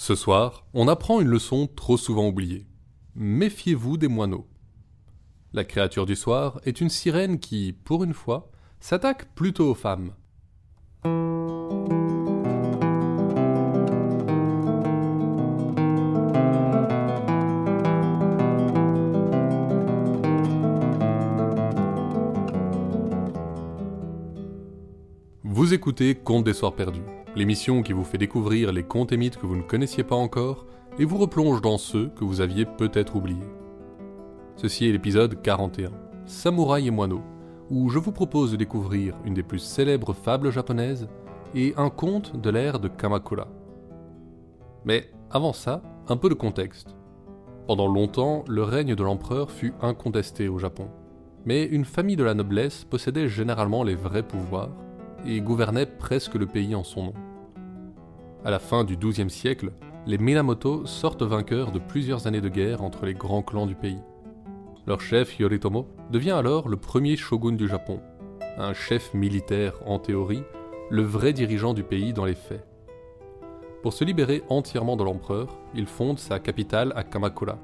Ce soir, on apprend une leçon trop souvent oubliée. Méfiez-vous des moineaux. La créature du soir est une sirène qui, pour une fois, s'attaque plutôt aux femmes. Vous écoutez Contes des Soirs Perdus, l'émission qui vous fait découvrir les contes et mythes que vous ne connaissiez pas encore et vous replonge dans ceux que vous aviez peut-être oubliés. Ceci est l'épisode 41, Samouraï et moineaux, où je vous propose de découvrir une des plus célèbres fables japonaises et un conte de l'ère de Kamakura. Mais avant ça, un peu de contexte. Pendant longtemps, le règne de l'empereur fut incontesté au Japon, mais une famille de la noblesse possédait généralement les vrais pouvoirs et gouvernait presque le pays en son nom. À la fin du XIIe siècle, les Minamoto sortent vainqueurs de plusieurs années de guerre entre les grands clans du pays. Leur chef Yoritomo devient alors le premier shogun du Japon, un chef militaire en théorie, le vrai dirigeant du pays dans les faits. Pour se libérer entièrement de l'empereur, il fonde sa capitale à Kamakura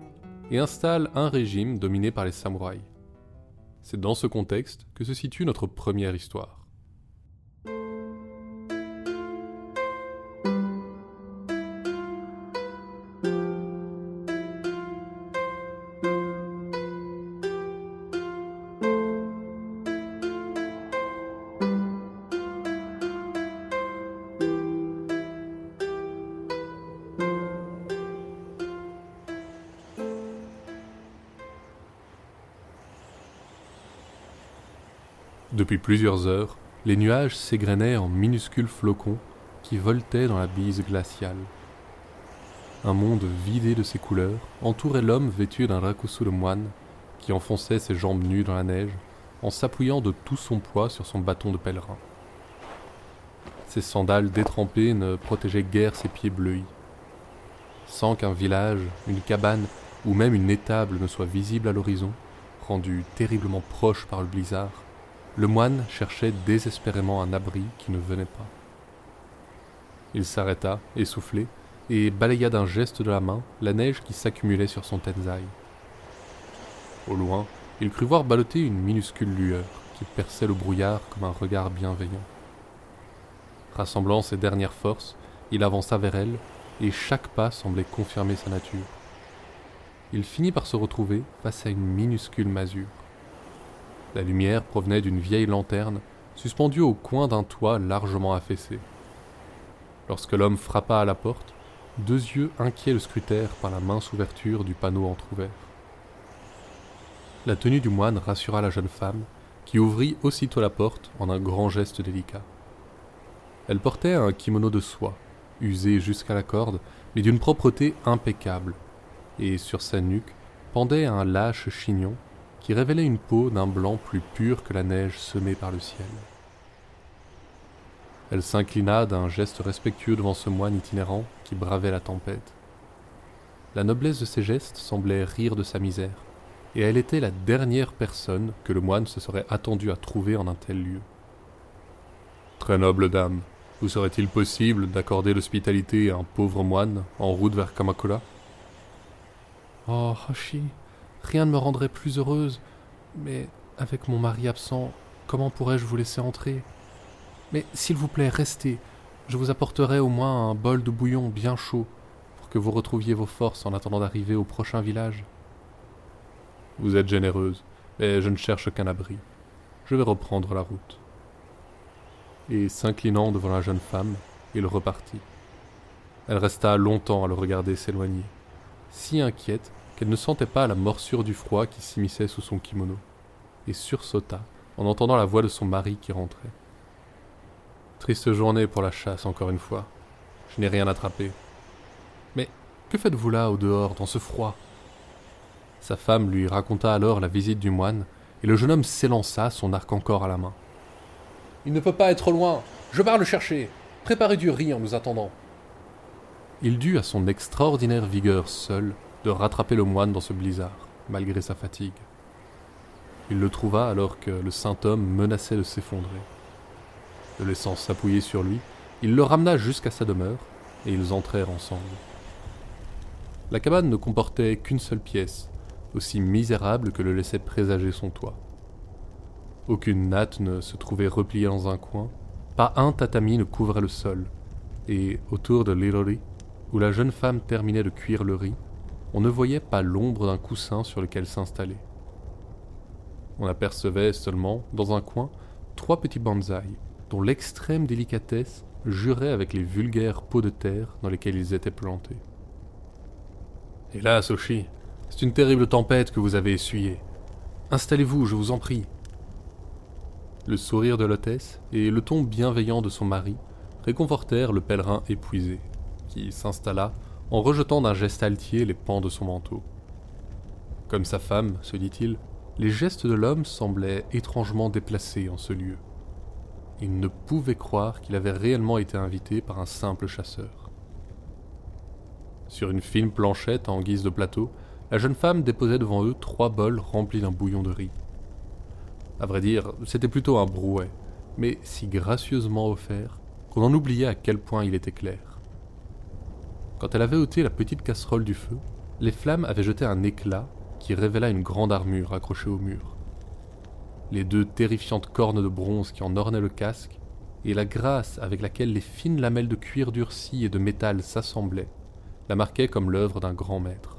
et installe un régime dominé par les samouraïs. C'est dans ce contexte que se situe notre première histoire. Depuis plusieurs heures, les nuages s'égrenaient en minuscules flocons qui voletaient dans la bise glaciale. Un monde vidé de ses couleurs entourait l'homme vêtu d'un rakusu de moine qui enfonçait ses jambes nues dans la neige en s'appuyant de tout son poids sur son bâton de pèlerin. Ses sandales détrempées ne protégeaient guère ses pieds bleuis. Sans qu'un village, une cabane ou même une étable ne soit visible à l'horizon, rendu terriblement proche par le blizzard, le moine cherchait désespérément un abri qui ne venait pas. Il s'arrêta, essoufflé, et balaya d'un geste de la main la neige qui s'accumulait sur son tenzai. Au loin, il crut voir balloter une minuscule lueur qui perçait le brouillard comme un regard bienveillant. Rassemblant ses dernières forces, il avança vers elle, et chaque pas semblait confirmer sa nature. Il finit par se retrouver face à une minuscule masure. La lumière provenait d'une vieille lanterne suspendue au coin d'un toit largement affaissé. Lorsque l'homme frappa à la porte, deux yeux inquiets le scrutèrent par la mince ouverture du panneau entrouvert. La tenue du moine rassura la jeune femme, qui ouvrit aussitôt la porte en un grand geste délicat. Elle portait un kimono de soie, usé jusqu'à la corde, mais d'une propreté impeccable, et sur sa nuque pendait un lâche chignon qui révélait une peau d'un blanc plus pur que la neige semée par le ciel. Elle s'inclina d'un geste respectueux devant ce moine itinérant qui bravait la tempête. La noblesse de ses gestes semblait rire de sa misère, et elle était la dernière personne que le moine se serait attendu à trouver en un tel lieu. « Très noble dame, vous serait-il possible d'accorder l'hospitalité à un pauvre moine en route vers Kamakura ?»« Oh, Hashi, rien ne me rendrait plus heureuse, mais avec mon mari absent, comment pourrais-je vous laisser entrer ? Mais s'il vous plaît, restez, je vous apporterai au moins un bol de bouillon bien chaud, pour que vous retrouviez vos forces en attendant d'arriver au prochain village. » « Vous êtes généreuse, mais je ne cherche qu'un abri. Je vais reprendre la route. » Et s'inclinant devant la jeune femme, il repartit. Elle resta longtemps à le regarder s'éloigner, si inquiète qu'elle ne sentait pas la morsure du froid qui s'immisçait sous son kimono, et sursauta en entendant la voix de son mari qui rentrait. « Triste journée pour la chasse, encore une fois. Je n'ai rien attrapé. Mais que faites-vous là, au dehors, dans ce froid ?» Sa femme lui raconta alors la visite du moine, et le jeune homme s'élança, son arc encore à la main. « Il ne peut pas être loin. Je pars le chercher. Préparez du riz en nous attendant. » Il dut à son extraordinaire vigueur seule de rattraper le moine dans ce blizzard, malgré sa fatigue. Il le trouva alors que le saint homme menaçait de s'effondrer. Le laissant s'appuyer sur lui, il le ramena jusqu'à sa demeure, et ils entrèrent ensemble. La cabane ne comportait qu'une seule pièce, aussi misérable que le laissait présager son toit. Aucune natte ne se trouvait repliée dans un coin, pas un tatami ne couvrait le sol, et autour de l'irori, où la jeune femme terminait de cuire le riz, on ne voyait pas l'ombre d'un coussin sur lequel s'installer. On apercevait seulement, dans un coin, 3 petits bonsaïs, dont l'extrême délicatesse jurait avec les vulgaires pots de terre dans lesquels ils étaient plantés. « Et là, Soshi, c'est une terrible tempête que vous avez essuyée. Installez-vous, je vous en prie. » Le sourire de l'hôtesse et le ton bienveillant de son mari réconfortèrent le pèlerin épuisé, qui s'installa en rejetant d'un geste altier les pans de son manteau. Comme sa femme, se dit-il, les gestes de l'homme semblaient étrangement déplacés en ce lieu. Il ne pouvait croire qu'il avait réellement été invité par un simple chasseur. Sur une fine planchette en guise de plateau, la jeune femme déposait devant eux 3 bols remplis d'un bouillon de riz. À vrai dire, c'était plutôt un brouet, mais si gracieusement offert qu'on en oubliait à quel point il était clair. Quand elle avait ôté la petite casserole du feu, les flammes avaient jeté un éclat qui révéla une grande armure accrochée au mur. Les 2 terrifiantes cornes de bronze qui en ornaient le casque et la grâce avec laquelle les fines lamelles de cuir durci et de métal s'assemblaient la marquaient comme l'œuvre d'un grand maître.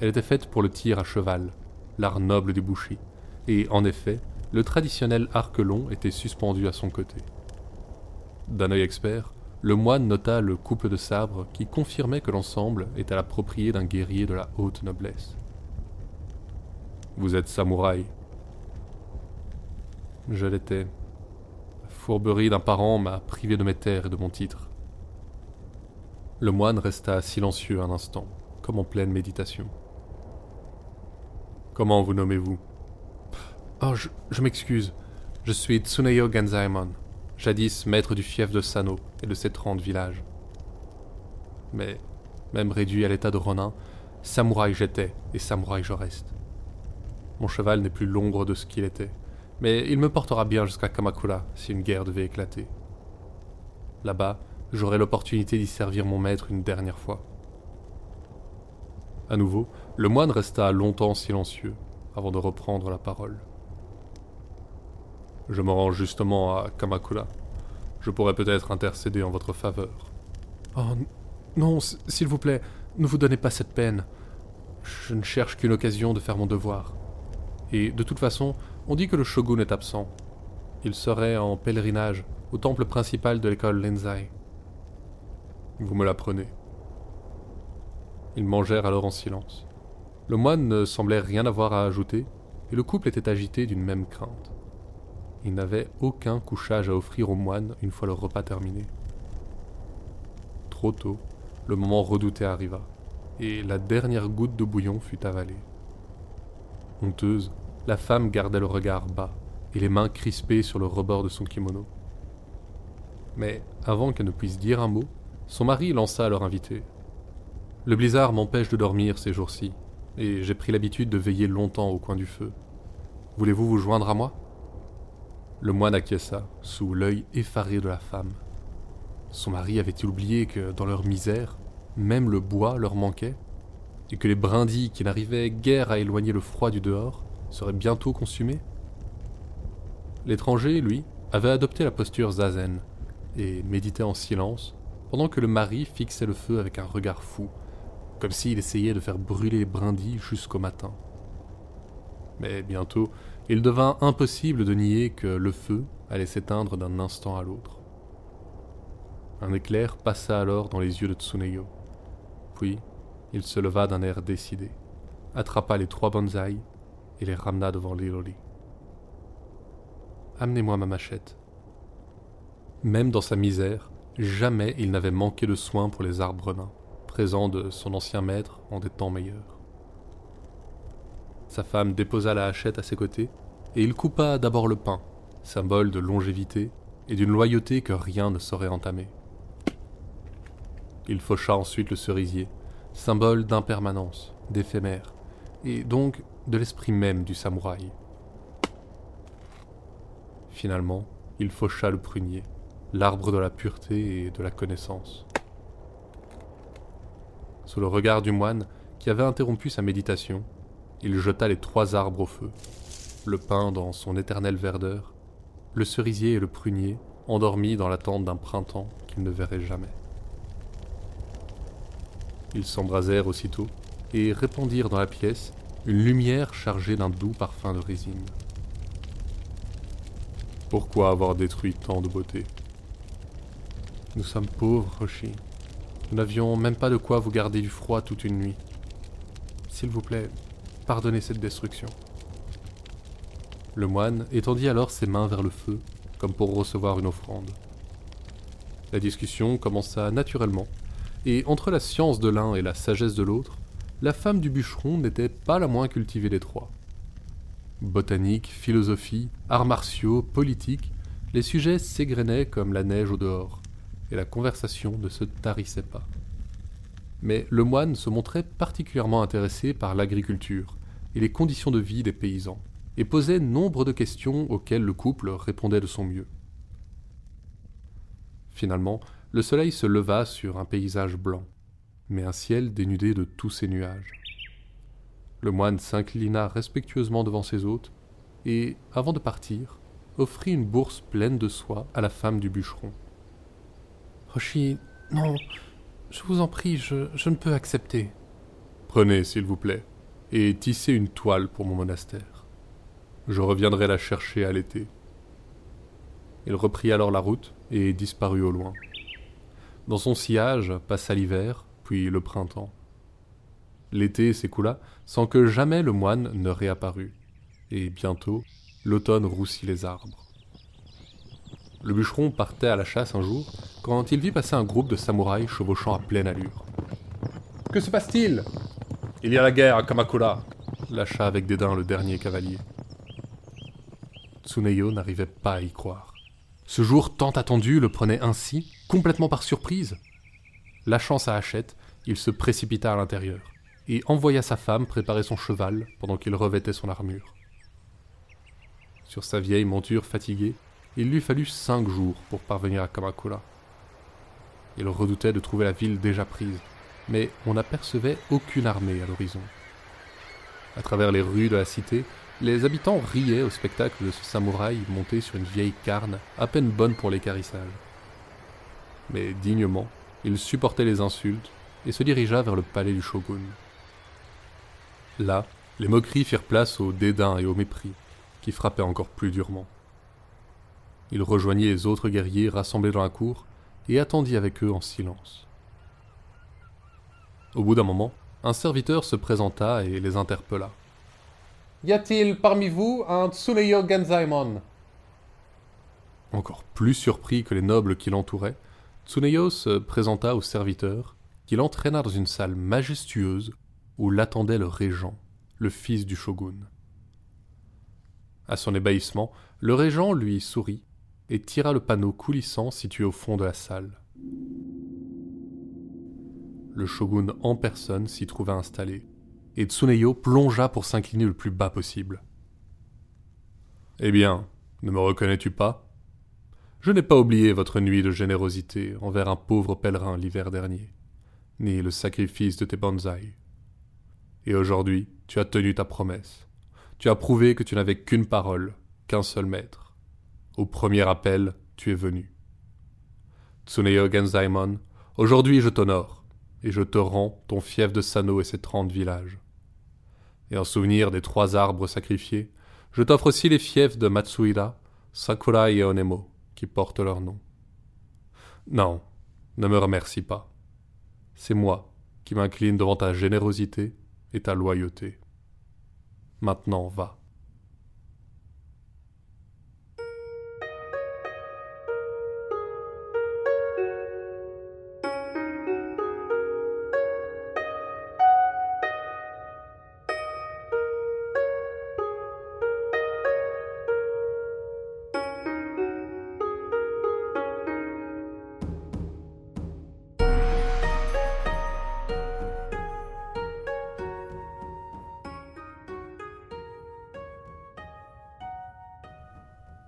Elle était faite pour le tir à cheval, l'art noble des bushi, et en effet, le traditionnel arc-long était suspendu à son côté. D'un œil expert, le moine nota le couple de sabres qui confirmait que l'ensemble était à la propriété d'un guerrier de la haute noblesse. « Vous êtes samouraï. » Je l'étais. La fourberie d'un parent m'a privé de mes terres et de mon titre. Le moine resta silencieux un instant, comme en pleine méditation. « Comment vous nommez-vous »« Oh, je m'excuse. Je suis Tsuneyo Genzaemon, jadis maître du fief de Sano et de ses 30 villages. Mais, même réduit à l'état de ronin, samouraï j'étais et samouraï je reste. Mon cheval n'est plus l'ombre de ce qu'il était, mais il me portera bien jusqu'à Kamakura si une guerre devait éclater. Là-bas, j'aurai l'opportunité d'y servir mon maître une dernière fois. » À nouveau, le moine resta longtemps silencieux avant de reprendre la parole. « Je me rends justement à Kamakura. Je pourrais peut-être intercéder en votre faveur. »« Oh, non, s'il vous plaît, ne vous donnez pas cette peine. Je ne cherche qu'une occasion de faire mon devoir. Et de toute façon, on dit que le shogun est absent. Il serait en pèlerinage au temple principal de l'école Lenzai. » « Vous me l'apprenez. » Ils mangèrent alors en silence. Le moine ne semblait rien avoir à ajouter, et le couple était agité d'une même crainte. Ils n'avaient aucun couchage à offrir aux moines une fois leur repas terminé. Trop tôt, le moment redouté arriva, et la dernière goutte de bouillon fut avalée. Honteuse, la femme gardait le regard bas, et les mains crispées sur le rebord de son kimono. Mais avant qu'elle ne puisse dire un mot, son mari lança à leur invité. « Le blizzard m'empêche de dormir ces jours-ci, et j'ai pris l'habitude de veiller longtemps au coin du feu. Voulez-vous vous joindre à moi ?» Le moine acquiesça, sous l'œil effaré de la femme. Son mari avait-il oublié que, dans leur misère, même le bois leur manquait, et que les brindilles qui n'arrivaient guère à éloigner le froid du dehors seraient bientôt consumées ? L'étranger, lui, avait adopté la posture zazen, et méditait en silence, pendant que le mari fixait le feu avec un regard fou, comme s'il essayait de faire brûler les brindilles jusqu'au matin. Mais bientôt, il devint impossible de nier que le feu allait s'éteindre d'un instant à l'autre. Un éclair passa alors dans les yeux de Tsuneyo. Puis, il se leva d'un air décidé, attrapa les 3 bonsaïs et les ramena devant l'irori. « Amenez-moi ma machette. » Même dans sa misère, jamais il n'avait manqué de soin pour les arbres nains, présents de son ancien maître en des temps meilleurs. Sa femme déposa la hachette à ses côtés, et il coupa d'abord le pain, symbole de longévité et d'une loyauté que rien ne saurait entamer. Il faucha ensuite le cerisier, symbole d'impermanence, d'éphémère, et donc de l'esprit même du samouraï. Finalement, il faucha le prunier, l'arbre de la pureté et de la connaissance. Sous le regard du moine, qui avait interrompu sa méditation, il jeta les trois arbres au feu, le pin dans son éternelle verdeur, le cerisier et le prunier, endormis dans l'attente d'un printemps qu'il ne verrait jamais. Ils s'embrasèrent aussitôt et répandirent dans la pièce une lumière chargée d'un doux parfum de résine. Pourquoi avoir détruit tant de beauté ? Nous sommes pauvres, Roshi. Nous n'avions même pas de quoi vous garder du froid toute une nuit. S'il vous plaît, pardonnez cette destruction. Le moine étendit alors ses mains vers le feu, comme pour recevoir une offrande. La discussion commença naturellement, et entre la science de l'un et la sagesse de l'autre, la femme du bûcheron n'était pas la moins cultivée des trois. Botanique, philosophie, arts martiaux, politique, les sujets s'égrenaient comme la neige au dehors, et la conversation ne se tarissait pas. Mais le moine se montrait particulièrement intéressé par l'agriculture et les conditions de vie des paysans, et posait nombre de questions auxquelles le couple répondait de son mieux. Finalement, le soleil se leva sur un paysage blanc, mais un ciel dénudé de tous ses nuages. Le moine s'inclina respectueusement devant ses hôtes et, avant de partir, offrit une bourse pleine de soie à la femme du bûcheron. « Roshi, non, je vous en prie, je ne peux accepter. »« Prenez, s'il vous plaît, et tissez une toile pour mon monastère. Je reviendrai la chercher à l'été. » Il reprit alors la route et disparut au loin. Dans son sillage passa l'hiver, puis le printemps. L'été s'écoula sans que jamais le moine ne réapparût, et bientôt l'automne roussit les arbres. Le bûcheron partait à la chasse un jour quand il vit passer un groupe de samouraïs chevauchant à pleine allure. « Que se passe-t-il ? » ?»« Il y a la guerre à Kamakura !» lâcha avec dédain le dernier cavalier. Tsuneyo n'arrivait pas à y croire. Ce jour tant attendu le prenait ainsi, complètement par surprise. Lâchant sa hachette, il se précipita à l'intérieur et envoya sa femme préparer son cheval pendant qu'il revêtait son armure. Sur sa vieille monture fatiguée, il lui fallut 5 jours pour parvenir à Kamakura. Il redoutait de trouver la ville déjà prise, mais on n'apercevait aucune armée à l'horizon. À travers les rues de la cité, les habitants riaient au spectacle de ce samouraï monté sur une vieille carne à peine bonne pour l'équarrissage. Mais dignement, il supportait les insultes et se dirigea vers le palais du shogun. Là, les moqueries firent place au dédain et au mépris, qui frappaient encore plus durement. Il rejoignit les autres guerriers rassemblés dans la cour et attendit avec eux en silence. Au bout d'un moment, un serviteur se présenta et les interpella. « Y a-t-il parmi vous un Tsuneyo Genzaemon ?» Encore plus surpris que les nobles qui l'entouraient, Tsuneyo se présenta au serviteur, qui l'entraîna dans une salle majestueuse où l'attendait le régent, le fils du shogun. À son ébahissement, le régent lui sourit et tira le panneau coulissant situé au fond de la salle. Le shogun en personne s'y trouva installé, et Tsuneyo plongea pour s'incliner le plus bas possible. « Eh bien, ne me reconnais-tu pas ? Je n'ai pas oublié votre nuit de générosité envers un pauvre pèlerin l'hiver dernier, ni le sacrifice de tes bonsaïs. Et aujourd'hui, tu as tenu ta promesse. Tu as prouvé que tu n'avais qu'une parole, qu'un seul maître. Au premier appel, tu es venu. Tsuneyo Genzaemon, aujourd'hui je t'honore. Et je te rends ton fief de Sano et ses 30 villages. Et en souvenir des 3 arbres sacrifiés, je t'offre aussi les fiefs de Matsuida, Sakurai et Onemo, qui portent leur nom. Non, ne me remercie pas. C'est moi qui m'incline devant ta générosité et ta loyauté. Maintenant, va. »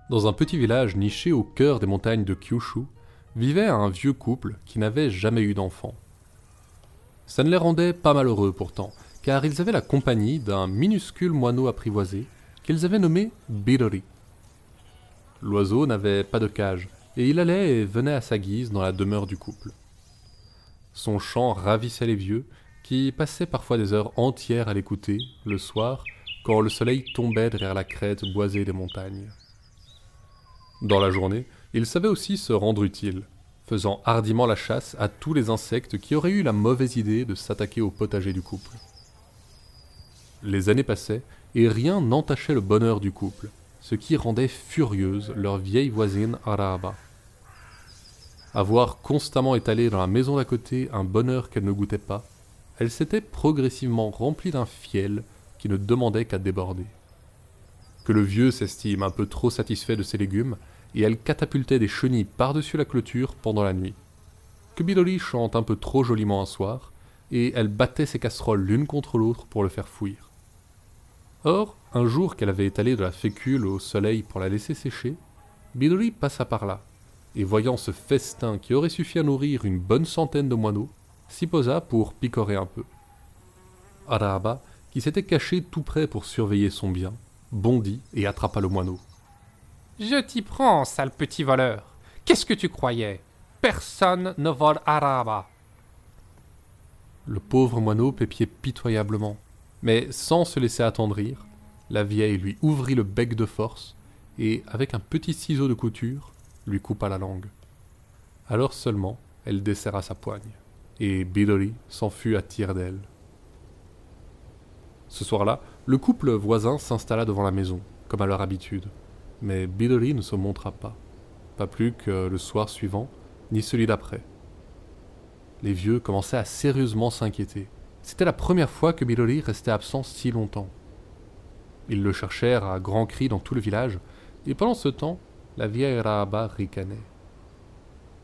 Dans un petit village niché au cœur des montagnes de Kyushu, vivait un vieux couple qui n'avait jamais eu d'enfant. Ça ne les rendait pas malheureux pourtant, car ils avaient la compagnie d'un minuscule moineau apprivoisé qu'ils avaient nommé Bidori. L'oiseau n'avait pas de cage, et il allait et venait à sa guise dans la demeure du couple. Son chant ravissait les vieux, qui passaient parfois des heures entières à l'écouter, le soir, quand le soleil tombait derrière la crête boisée des montagnes. Dans la journée, ils savaient aussi se rendre utiles, faisant hardiment la chasse à tous les insectes qui auraient eu la mauvaise idée de s'attaquer au potager du couple. Les années passaient, et rien n'entachait le bonheur du couple, ce qui rendait furieuse leur vieille voisine Araba. Avoir constamment étalé dans la maison d'à côté un bonheur qu'elle ne goûtait pas, elle s'était progressivement remplie d'un fiel qui ne demandait qu'à déborder. Que le vieux s'estime un peu trop satisfait de ses légumes, et elle catapultait des chenilles par-dessus la clôture pendant la nuit. Que Bidori chante un peu trop joliment un soir, et elle battait ses casseroles l'une contre l'autre pour le faire fouir. Or, un jour qu'elle avait étalé de la fécule au soleil pour la laisser sécher, Bidori passa par là, et voyant ce festin qui aurait suffi à nourrir une bonne centaine de moineaux, s'y posa pour picorer un peu. Araba, qui s'était caché tout près pour surveiller son bien, bondit et attrapa le moineau. « Je t'y prends, sale petit voleur! Qu'est-ce que tu croyais? Personne ne vole Araba !» Le pauvre moineau pépiait pitoyablement, mais sans se laisser attendrir, la vieille lui ouvrit le bec de force et, avec un petit ciseau de couture, lui coupa la langue. Alors seulement, elle desserra sa poigne, et Bidori s'enfuit à tire d'elle. Ce soir-là, le couple voisin s'installa devant la maison, comme à leur habitude. Mais Bidori ne se montra pas, pas plus que le soir suivant, ni celui d'après. Les vieux commençaient à sérieusement s'inquiéter. C'était la première fois que Bidori restait absent si longtemps. Ils le cherchèrent à grands cris dans tout le village, et pendant ce temps, la vieille Rahaba ricanait.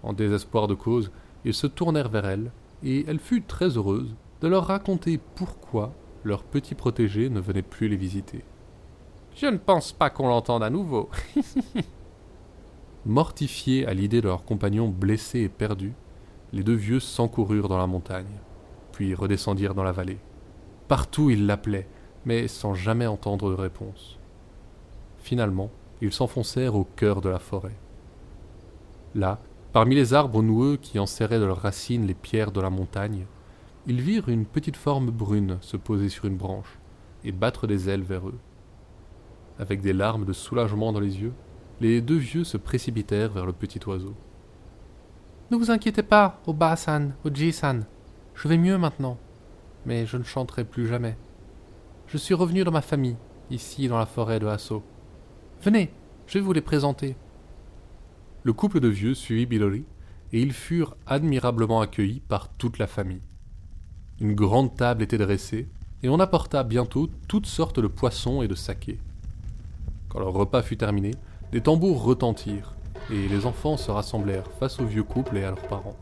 En désespoir de cause, ils se tournèrent vers elle, et elle fut très heureuse de leur raconter pourquoi leur petit protégé ne venait plus les visiter. « Je ne pense pas qu'on l'entende à nouveau. » Mortifiés à l'idée de leurs compagnons blessés et perdus, les deux vieux s'encoururent dans la montagne, puis redescendirent dans la vallée. Partout ils l'appelaient, mais sans jamais entendre de réponse. Finalement, ils s'enfoncèrent au cœur de la forêt. Là, parmi les arbres noueux qui enserraient de leurs racines les pierres de la montagne, ils virent une petite forme brune se poser sur une branche et battre des ailes vers eux. Avec des larmes de soulagement dans les yeux, les deux vieux se précipitèrent vers le petit oiseau. « Ne vous inquiétez pas, Oba-san, Oji-san, je vais mieux maintenant, mais je ne chanterai plus jamais. Je suis revenu dans ma famille, ici dans la forêt de Hasso. Venez, je vais vous les présenter. » Le couple de vieux suivit Bidori, et ils furent admirablement accueillis par toute la famille. Une grande table était dressée, et on apporta bientôt toutes sortes de poissons et de sakés. Quand leur repas fut terminé, des tambours retentirent, et les enfants se rassemblèrent face au vieux couple et à leurs parents.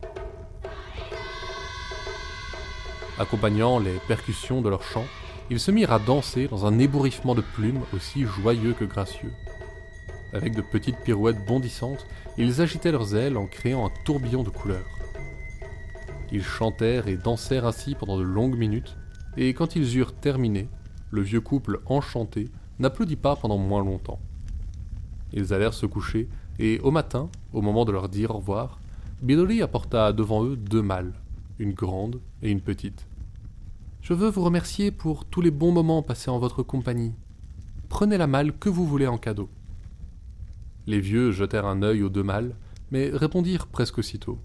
Accompagnant les percussions de leurs chants, ils se mirent à danser dans un ébouriffement de plumes aussi joyeux que gracieux. Avec de petites pirouettes bondissantes, ils agitaient leurs ailes en créant un tourbillon de couleurs. Ils chantèrent et dansèrent ainsi pendant de longues minutes, et quand ils eurent terminé, le vieux couple enchanté n'applaudit pas pendant moins longtemps. Ils allèrent se coucher, et au matin, au moment de leur dire au revoir, Bidori apporta devant eux deux malles, une grande et une petite. « Je veux vous remercier pour tous les bons moments passés en votre compagnie. Prenez la malle que vous voulez en cadeau. » Les vieux jetèrent un œil aux deux malles, mais répondirent presque aussitôt.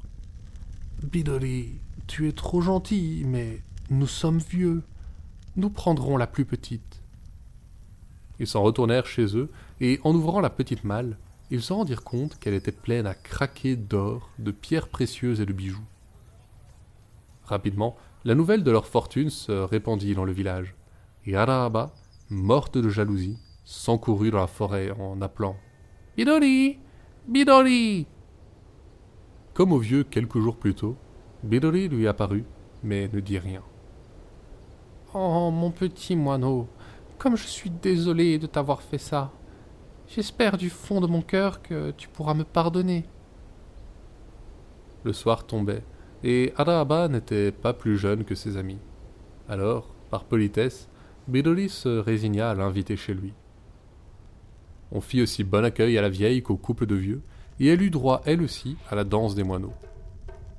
« Bidori, tu es trop gentil, mais nous sommes vieux. Nous prendrons la plus petite. » Ils s'en retournèrent chez eux, et en ouvrant la petite malle, ils se rendirent compte qu'elle était pleine à craquer d'or, de pierres précieuses et de bijoux. Rapidement, la nouvelle de leur fortune se répandit dans le village, et Araba, morte de jalousie, s'encourut dans la forêt en appelant « Bidori! Bidori !» Comme au vieux quelques jours plus tôt, Bidori lui apparut, mais ne dit rien. « Oh, mon petit moineau !» Comme je suis désolé de t'avoir fait ça, j'espère du fond de mon cœur que tu pourras me pardonner. » Le soir tombait, et Araba n'était pas plus jeune que ses amis. Alors, par politesse, Bidori se résigna à l'inviter chez lui. On fit aussi bon accueil à la vieille qu'au couple de vieux, et elle eut droit elle aussi à la danse des moineaux.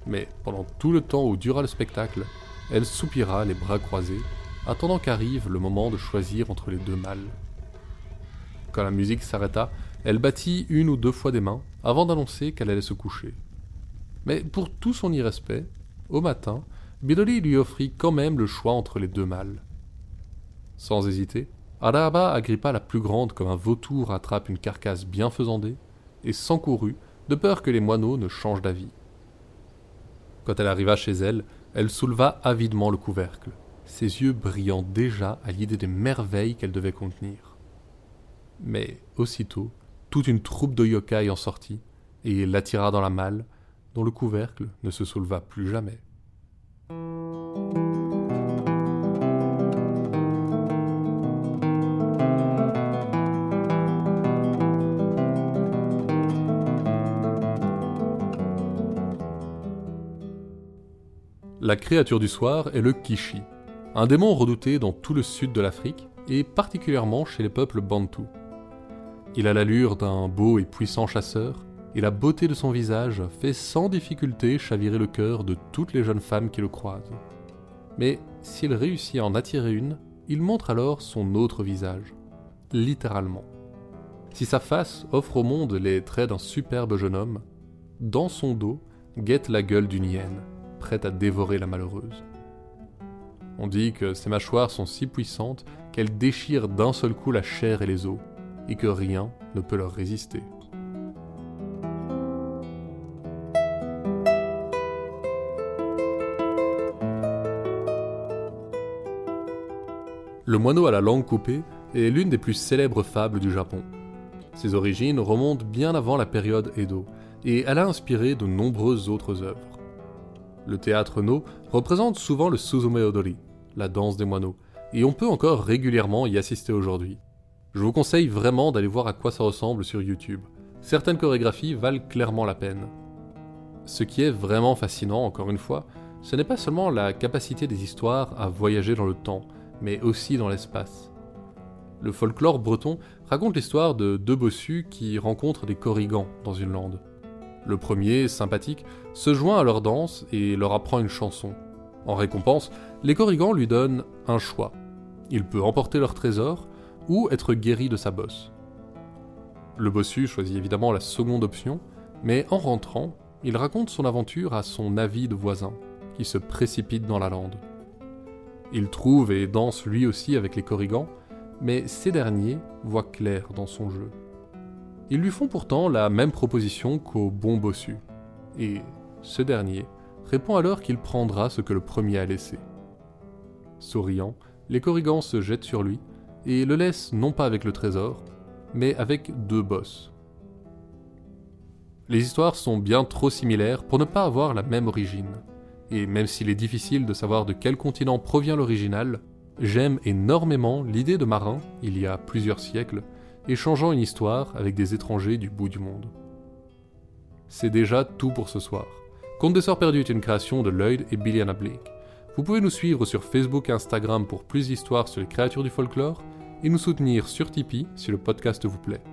Mais pendant tout le temps où dura le spectacle, elle soupira les bras croisés, attendant qu'arrive le moment de choisir entre les deux mâles. Quand la musique s'arrêta, elle battit une ou deux fois des mains avant d'annoncer qu'elle allait se coucher. Mais pour tout son irrespect, au matin, Bidori lui offrit quand même le choix entre les deux mâles. Sans hésiter, Araba agrippa la plus grande comme un vautour attrape une carcasse bien faisandée et s'encourut de peur que les moineaux ne changent d'avis. Quand elle arriva chez elle, elle souleva avidement le couvercle, ses yeux brillant déjà à l'idée des merveilles qu'elle devait contenir. Mais aussitôt, toute une troupe de yokai en sortit et l'attira dans la malle, dont le couvercle ne se souleva plus jamais. La créature du soir est le Kishi, un démon redouté dans tout le sud de l'Afrique et particulièrement chez les peuples Bantu. Il a l'allure d'un beau et puissant chasseur, et la beauté de son visage fait sans difficulté chavirer le cœur de toutes les jeunes femmes qui le croisent. Mais s'il réussit à en attirer une, il montre alors son autre visage, littéralement. Si sa face offre au monde les traits d'un superbe jeune homme, dans son dos guette la gueule d'une hyène, prête à dévorer la malheureuse. On dit que ses mâchoires sont si puissantes qu'elles déchirent d'un seul coup la chair et les os, et que rien ne peut leur résister. Le moineau à la langue coupée est l'une des plus célèbres fables du Japon. Ses origines remontent bien avant la période Edo, et elle a inspiré de nombreuses autres œuvres. Le théâtre No représente souvent le Suzume Odori, la danse des moineaux, et on peut encore régulièrement y assister aujourd'hui. Je vous conseille vraiment d'aller voir à quoi ça ressemble sur YouTube. Certaines chorégraphies valent clairement la peine. Ce qui est vraiment fascinant, encore une fois, ce n'est pas seulement la capacité des histoires à voyager dans le temps, mais aussi dans l'espace. Le folklore breton raconte l'histoire de deux bossus qui rencontrent des korrigans dans une lande. Le premier, sympathique, se joint à leur danse et leur apprend une chanson. En récompense, les korrigans lui donnent un choix. Il peut emporter leur trésor ou être guéri de sa bosse. Le bossu choisit évidemment la seconde option, mais en rentrant, il raconte son aventure à son avide voisin, qui se précipite dans la lande. Il trouve et danse lui aussi avec les korrigans, mais ces derniers voient clair dans son jeu. Ils lui font pourtant la même proposition qu'au bon bossu, et ce dernier répond alors qu'il prendra ce que le premier a laissé. Souriant, les korrigans se jettent sur lui et le laissent non pas avec le trésor, mais avec deux bosses. Les histoires sont bien trop similaires pour ne pas avoir la même origine, et même s'il est difficile de savoir de quel continent provient l'original, j'aime énormément l'idée de marins, il y a plusieurs siècles, échangeant une histoire avec des étrangers du bout du monde. C'est déjà tout pour ce soir. Contes des Soirs Perdus est une création de Lloyd et Billiana Blake. Vous pouvez nous suivre sur Facebook et Instagram pour plus d'histoires sur les créatures du folklore et nous soutenir sur Tipeee si le podcast vous plaît.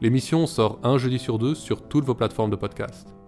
L'émission sort un jeudi sur deux sur toutes vos plateformes de podcast.